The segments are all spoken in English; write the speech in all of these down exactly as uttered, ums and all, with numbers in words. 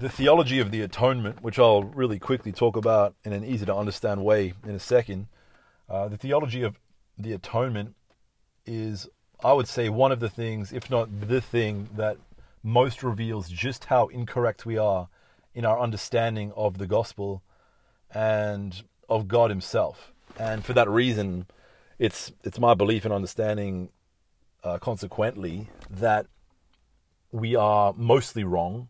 The theology of the atonement, which I'll really quickly talk about in an easy-to-understand way in a second, uh, the theology of the atonement is, I would say, one of the things, if not the thing, that most reveals just how incorrect we are in our understanding of the gospel and of God himself. And for that reason, it's it's my belief and understanding, uh, consequently, that we are mostly wrong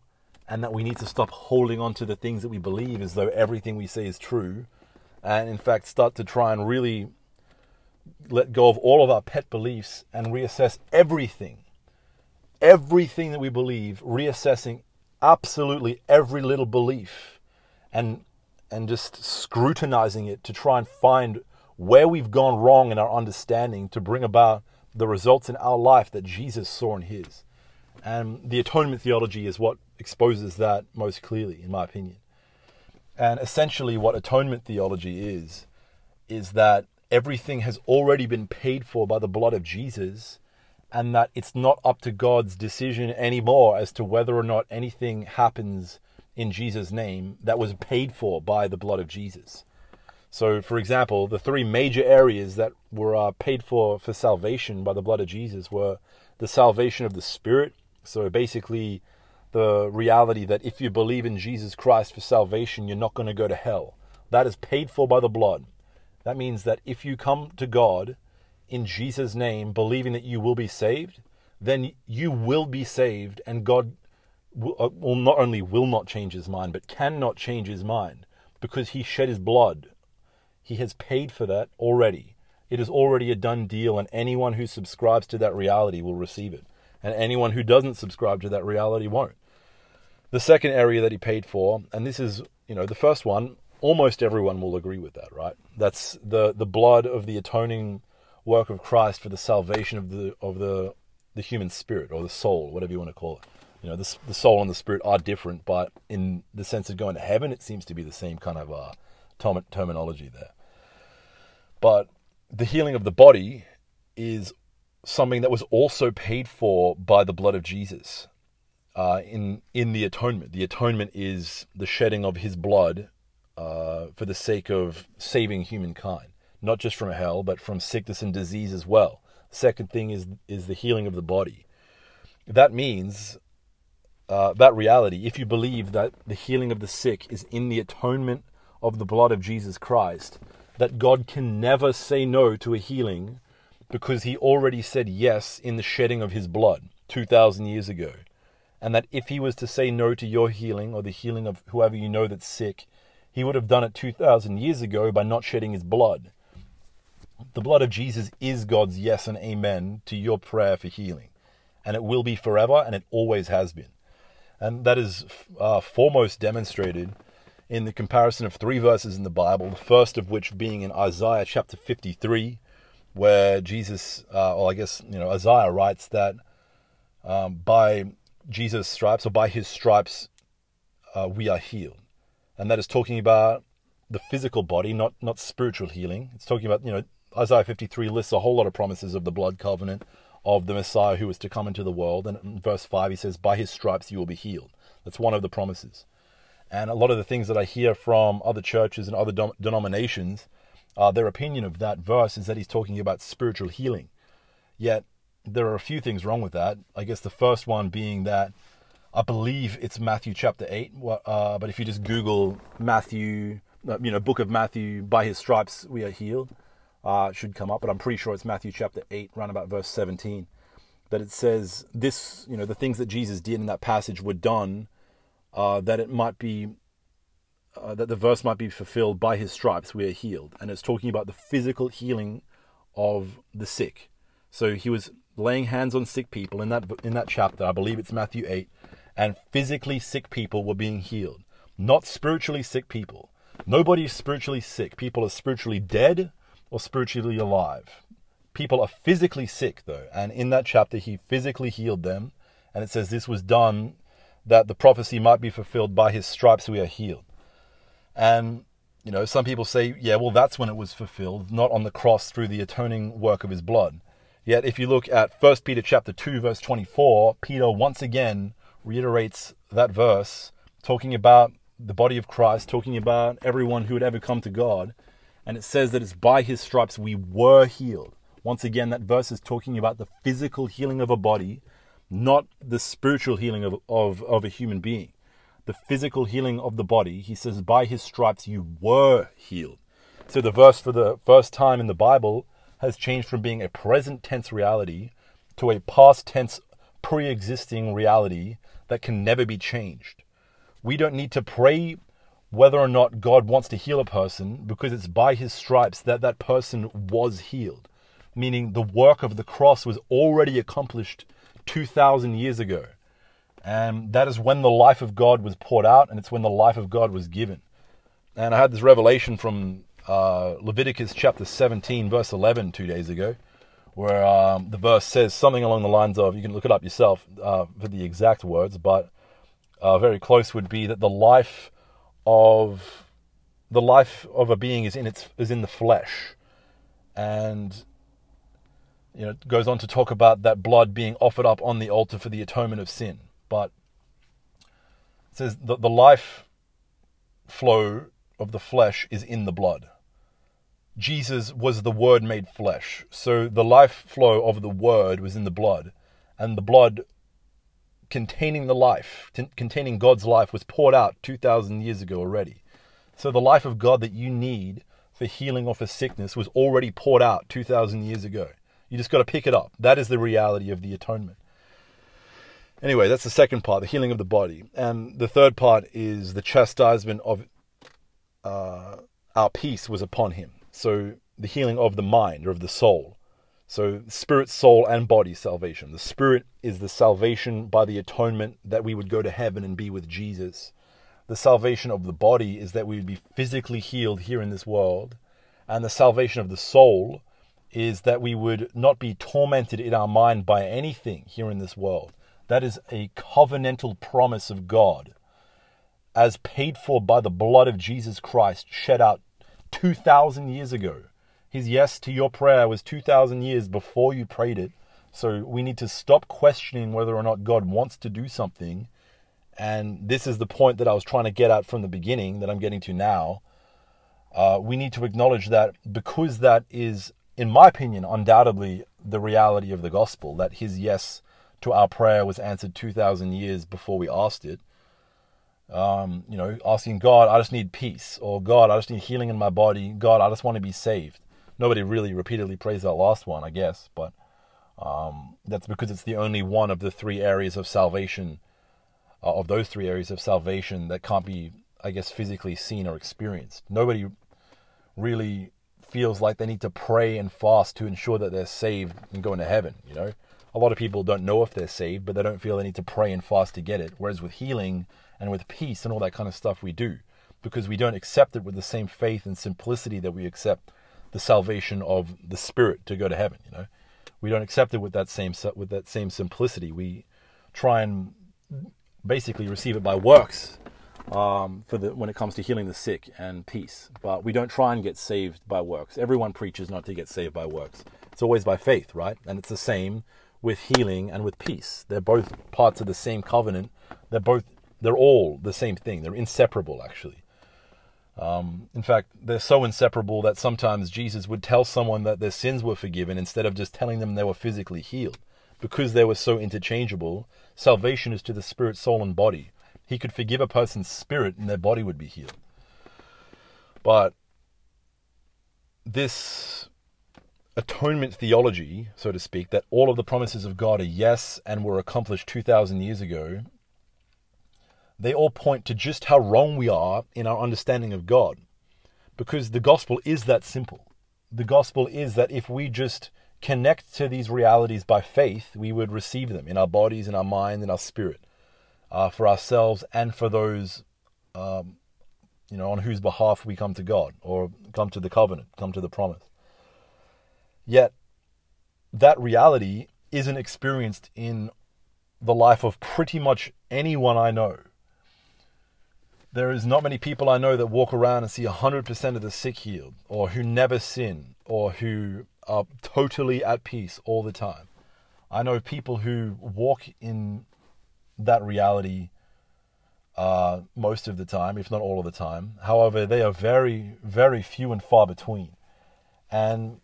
and that we need to stop holding on to the things that we believe as though everything we say is true, and in fact start to try and really let go of all of our pet beliefs and reassess everything. Everything that we believe, reassessing absolutely every little belief, and and just scrutinizing it to try and find where we've gone wrong in our understanding to bring about the results in our life that Jesus saw in his. And the atonement theology is what exposes that most clearly, in my opinion. And essentially what atonement theology is, is that everything has already been paid for by the blood of Jesus, and that it's not up to God's decision anymore as to whether or not anything happens in Jesus' name that was paid for by the blood of Jesus. So, for example, the three major areas that were uh, paid for for salvation by the blood of Jesus were the salvation of the Spirit. So basically the reality that if you believe in Jesus Christ for salvation, you're not going to go to hell. That is paid for by the blood. That means that if you come to God in Jesus' name, believing that you will be saved, then you will be saved, and God will not only will not change his mind, but cannot change his mind, because he shed his blood. He has paid for that already. It is already a done deal, and anyone who subscribes to that reality will receive it. And anyone who doesn't subscribe to that reality won't. The second area that he paid for, and this is, you know, the first one, almost everyone will agree with that, right? That's the, the blood of the atoning work of Christ for the salvation of the of the, the human spirit, or the soul, whatever you want to call it. You know, the, the soul and the spirit are different, but in the sense of going to heaven, it seems to be the same kind of uh, term- terminology there. But the healing of the body is something that was also paid for by the blood of Jesus uh, in in the atonement. The atonement is the shedding of his blood uh, for the sake of saving humankind, not just from hell, but from sickness and disease as well. Second thing is is the healing of the body. That means, uh, that reality, if you believe that the healing of the sick is in the atonement of the blood of Jesus Christ, that God can never say no to a healing, because he already said yes in the shedding of his blood two thousand years ago. And that if he was to say no to your healing or the healing of whoever you know that's sick, he would have done it two thousand years ago by not shedding his blood. The blood of Jesus is God's yes and amen to your prayer for healing. And it will be forever, and it always has been. And that is uh, foremost demonstrated in the comparison of three verses in the Bible, the first of which being in Isaiah chapter fifty-three, where Jesus, uh, or I guess, you know, Isaiah writes that um, by Jesus' stripes, or by his stripes, uh, we are healed. And that is talking about the physical body, not not spiritual healing. It's talking about, you know, Isaiah fifty-three lists a whole lot of promises of the blood covenant of the Messiah who was to come into the world. And in verse five, he says, by his stripes you will be healed. That's one of the promises. And a lot of the things that I hear from other churches and other dom- denominations, uh, their opinion of that verse is that he's talking about spiritual healing. Yet there are a few things wrong with that. I guess the first one being that I believe it's Matthew chapter eight, uh, but if you just Google Matthew, you know, book of Matthew, by his stripes we are healed, uh, it should come up, but I'm pretty sure it's Matthew chapter eight, round about verse seventeen, that it says this, you know, the things that Jesus did in that passage were done, uh, that it might be, uh, that the verse might be fulfilled, by his stripes we are healed. And it's talking about the physical healing of the sick. So he was laying hands on sick people in that in that chapter, I believe it's Matthew eight, and physically sick people were being healed, not spiritually sick people. Nobody is spiritually sick. People are spiritually dead or spiritually alive. People are physically sick, though, and in that chapter he physically healed them, and it says this was done that the prophecy might be fulfilled, by his stripes we are healed. And, you know, some people say, yeah, well, that's when it was fulfilled, not on the cross through the atoning work of his blood. Yet if you look at First Peter chapter two, verse twenty-four, Peter once again reiterates that verse talking about the body of Christ, talking about everyone who had ever come to God. And it says that it's by his stripes we were healed. Once again, that verse is talking about the physical healing of a body, not the spiritual healing of, of, of a human being. The physical healing of the body, he says, by his stripes you were healed. So the verse for the first time in the Bible has changed from being a present tense reality to a past tense pre-existing reality that can never be changed. We don't need to pray whether or not God wants to heal a person, because it's by his stripes that that person was healed. Meaning the work of the cross was already accomplished two thousand years ago. And that is when the life of God was poured out, and it's when the life of God was given. And I had this revelation from uh, Leviticus chapter seventeen, verse eleven, two days ago, where um, the verse says something along the lines of, you can look it up yourself uh, for the exact words, but uh, very close would be that the life of the life of a being is in its is in the flesh. And you know, it goes on to talk about that blood being offered up on the altar for the atonement of sin. But it says that the life flow of the flesh is in the blood. Jesus was the Word made flesh. So the life flow of the Word was in the blood. And the blood containing the life, t- containing God's life, was poured out two thousand years ago already. So the life of God that you need for healing or for sickness was already poured out two thousand years ago. You just got to pick it up. That is the reality of the atonement. Anyway, that's the second part, the healing of the body. And the third part is the chastisement of uh, our peace was upon him. So the healing of the mind or of the soul. So spirit, soul, and body salvation. The spirit is the salvation by the atonement that we would go to heaven and be with Jesus. The salvation of the body is that we would be physically healed here in this world. And the salvation of the soul is that we would not be tormented in our mind by anything here in this world. That is a covenantal promise of God, as paid for by the blood of Jesus Christ, shed out two thousand years ago. His yes to your prayer was two thousand years before you prayed it. So we need to stop questioning whether or not God wants to do something. And this is the point that I was trying to get at from the beginning that I'm getting to now. Uh, we need to acknowledge that, because that is, in my opinion, undoubtedly the reality of the gospel, that his yes to our prayer was answered two thousand years before we asked it. Um, you know, asking God, I just need peace, or God, I just need healing in my body. God, I just want to be saved. Nobody really repeatedly prays that last one, I guess, but um, that's because it's the only one of the three areas of salvation, uh, of those three areas of salvation that can't be, I guess, physically seen or experienced. Nobody really feels like they need to pray and fast to ensure that they're saved and going to heaven. You know, a lot of people don't know if they're saved, but they don't feel they need to pray and fast to get it. Whereas with healing and with peace and all that kind of stuff, we do, because we don't accept it with the same faith and simplicity that we accept the salvation of the spirit to go to heaven. You know, we don't accept it with that same with that same simplicity. We try and basically receive it by works. Um, for the, when it comes to healing the sick and peace. But we don't try and get saved by works. Everyone preaches not to get saved by works. It's always by faith, right? And it's the same with healing and with peace. They're both parts of the same covenant. They're both, they're all the same thing. They're inseparable, actually. Um, in fact, they're so inseparable that sometimes Jesus would tell someone that their sins were forgiven instead of just telling them they were physically healed. Because they were so interchangeable, salvation is to the spirit, soul, and body. He could forgive a person's spirit and their body would be healed. But this atonement theology, so to speak, that all of the promises of God are yes and were accomplished two thousand years ago, they all point to just how wrong we are in our understanding of God. Because the gospel is that simple. The gospel is that if we just connect to these realities by faith, we would receive them in our bodies, in our mind, in our spirit. Uh, for ourselves and for those, um, you know, on whose behalf we come to God or come to the covenant, come to the promise. Yet, that reality isn't experienced in the life of pretty much anyone I know. There is not many people I know that walk around and see one hundred percent of the sick healed, or who never sin, or who are totally at peace all the time. I know people who walk in that reality uh, most of the time, if not all of the time. However, they are very, very few and far between. And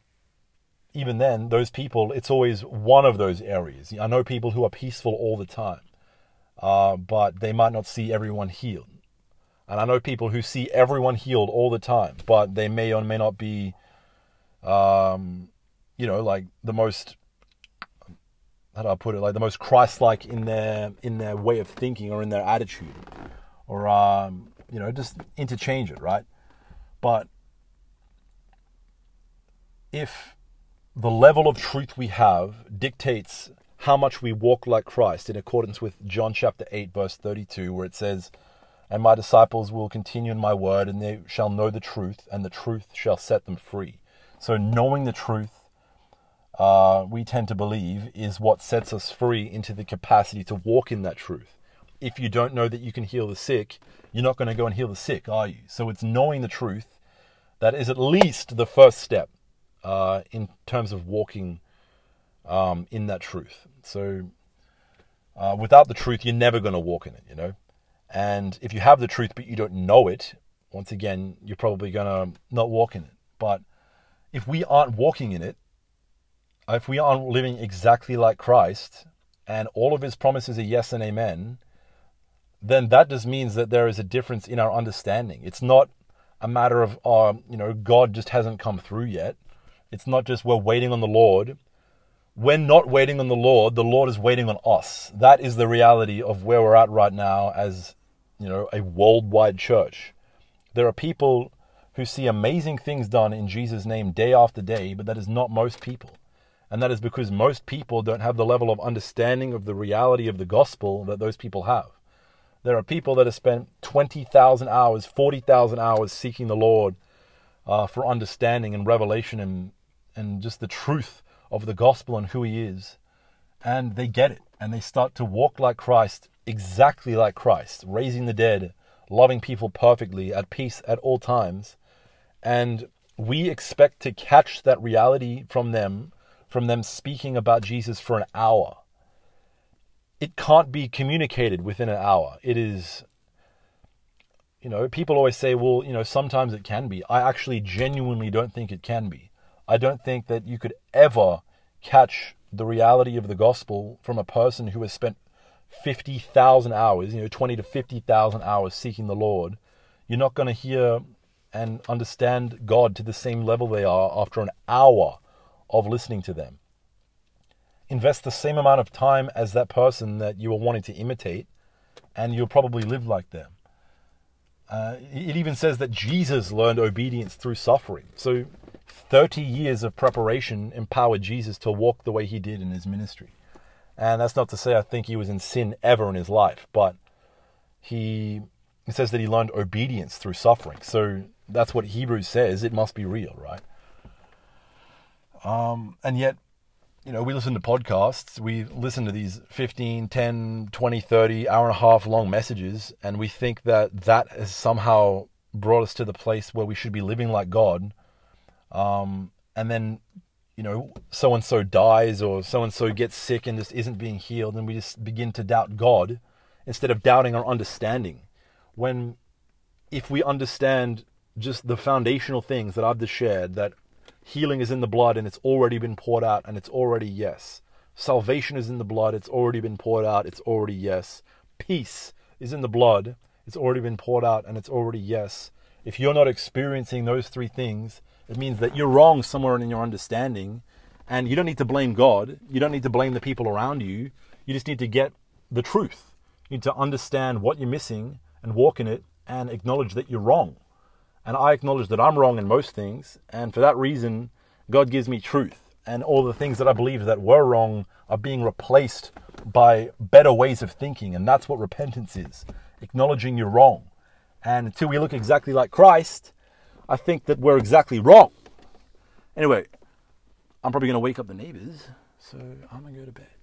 even then, those people, it's always one of those areas. I know people who are peaceful all the time, uh, but they might not see everyone healed. And I know people who see everyone healed all the time, but they may or may not be, um, you know, like the most, how do I put it, like the most Christ-like in their in their way of thinking or in their attitude, or um, you know, just interchange it, right? But if the level of truth we have dictates how much we walk like Christ, in accordance with John chapter eight, verse thirty-two, where it says, "And my disciples will continue in my word, and they shall know the truth, and the truth shall set them free." So knowing the truth, uh, we tend to believe, is what sets us free into the capacity to walk in that truth. If you don't know that you can heal the sick, you're not going to go and heal the sick, are you? So it's knowing the truth that is at least the first step uh, in terms of walking um, in that truth. So uh, without the truth, you're never going to walk in it, you know? And if you have the truth, but you don't know it, once again, you're probably going to not walk in it. But if we aren't walking in it, if we aren't living exactly like Christ, and all of his promises are yes and amen, then that just means that there is a difference in our understanding. It's not a matter of, um, you know, God just hasn't come through yet. It's not just we're waiting on the Lord. We're not waiting on the Lord. The Lord is waiting on us. That is the reality of where we're at right now as, you know, a worldwide church. There are people who see amazing things done in Jesus' name day after day, but that is not most people. And that is because most people don't have the level of understanding of the reality of the gospel that those people have. There are people that have spent twenty thousand hours, forty thousand hours seeking the Lord uh, for understanding and revelation and, and just the truth of the gospel and who he is, and they get it, and they start to walk like Christ, exactly like Christ, raising the dead, loving people perfectly, at peace at all times. And we expect to catch that reality from them, from them speaking about Jesus for an hour. It can't be communicated within an hour. It is, you know, people always say, well, you know, sometimes it can be. I actually genuinely don't think it can be. I don't think that you could ever catch the reality of the gospel from a person who has spent fifty thousand hours, you know, twenty to fifty thousand hours seeking the Lord. You're not going to hear and understand God to the same level they are after an hour of listening to them. Invest the same amount of time as that person that you were wanting to imitate, and you'll probably live like them. Uh, it even says that Jesus learned obedience through suffering. So thirty years of preparation empowered Jesus to walk the way he did in his ministry. And that's not to say I think he was in sin ever in his life, but he it says that he learned obedience through suffering. So that's what Hebrews says. It must be real, right? Um, and yet, you know, we listen to podcasts, we listen to these fifteen, ten, twenty, thirty, hour and a half long messages, and we think that that has somehow brought us to the place where we should be living like God. Um, and then, you know, so-and-so dies or so-and-so gets sick and just isn't being healed. And we just begin to doubt God instead of doubting our understanding. When, if we understand just the foundational things that I've just shared, that healing is in the blood and it's already been poured out and it's already yes. Salvation is in the blood. It's already been poured out. It's already yes. Peace is in the blood. It's already been poured out and it's already yes. If you're not experiencing those three things, it means that you're wrong somewhere in your understanding, and you don't need to blame God. You don't need to blame the people around you. You just need to get the truth. You need to understand what you're missing and walk in it and acknowledge that you're wrong. And I acknowledge that I'm wrong in most things. And for that reason, God gives me truth. And all the things that I believed that were wrong are being replaced by better ways of thinking. And that's what repentance is, acknowledging you're wrong. And until we look exactly like Christ, I think that we're exactly wrong. Anyway, I'm probably going to wake up the neighbors, so I'm going to go to bed.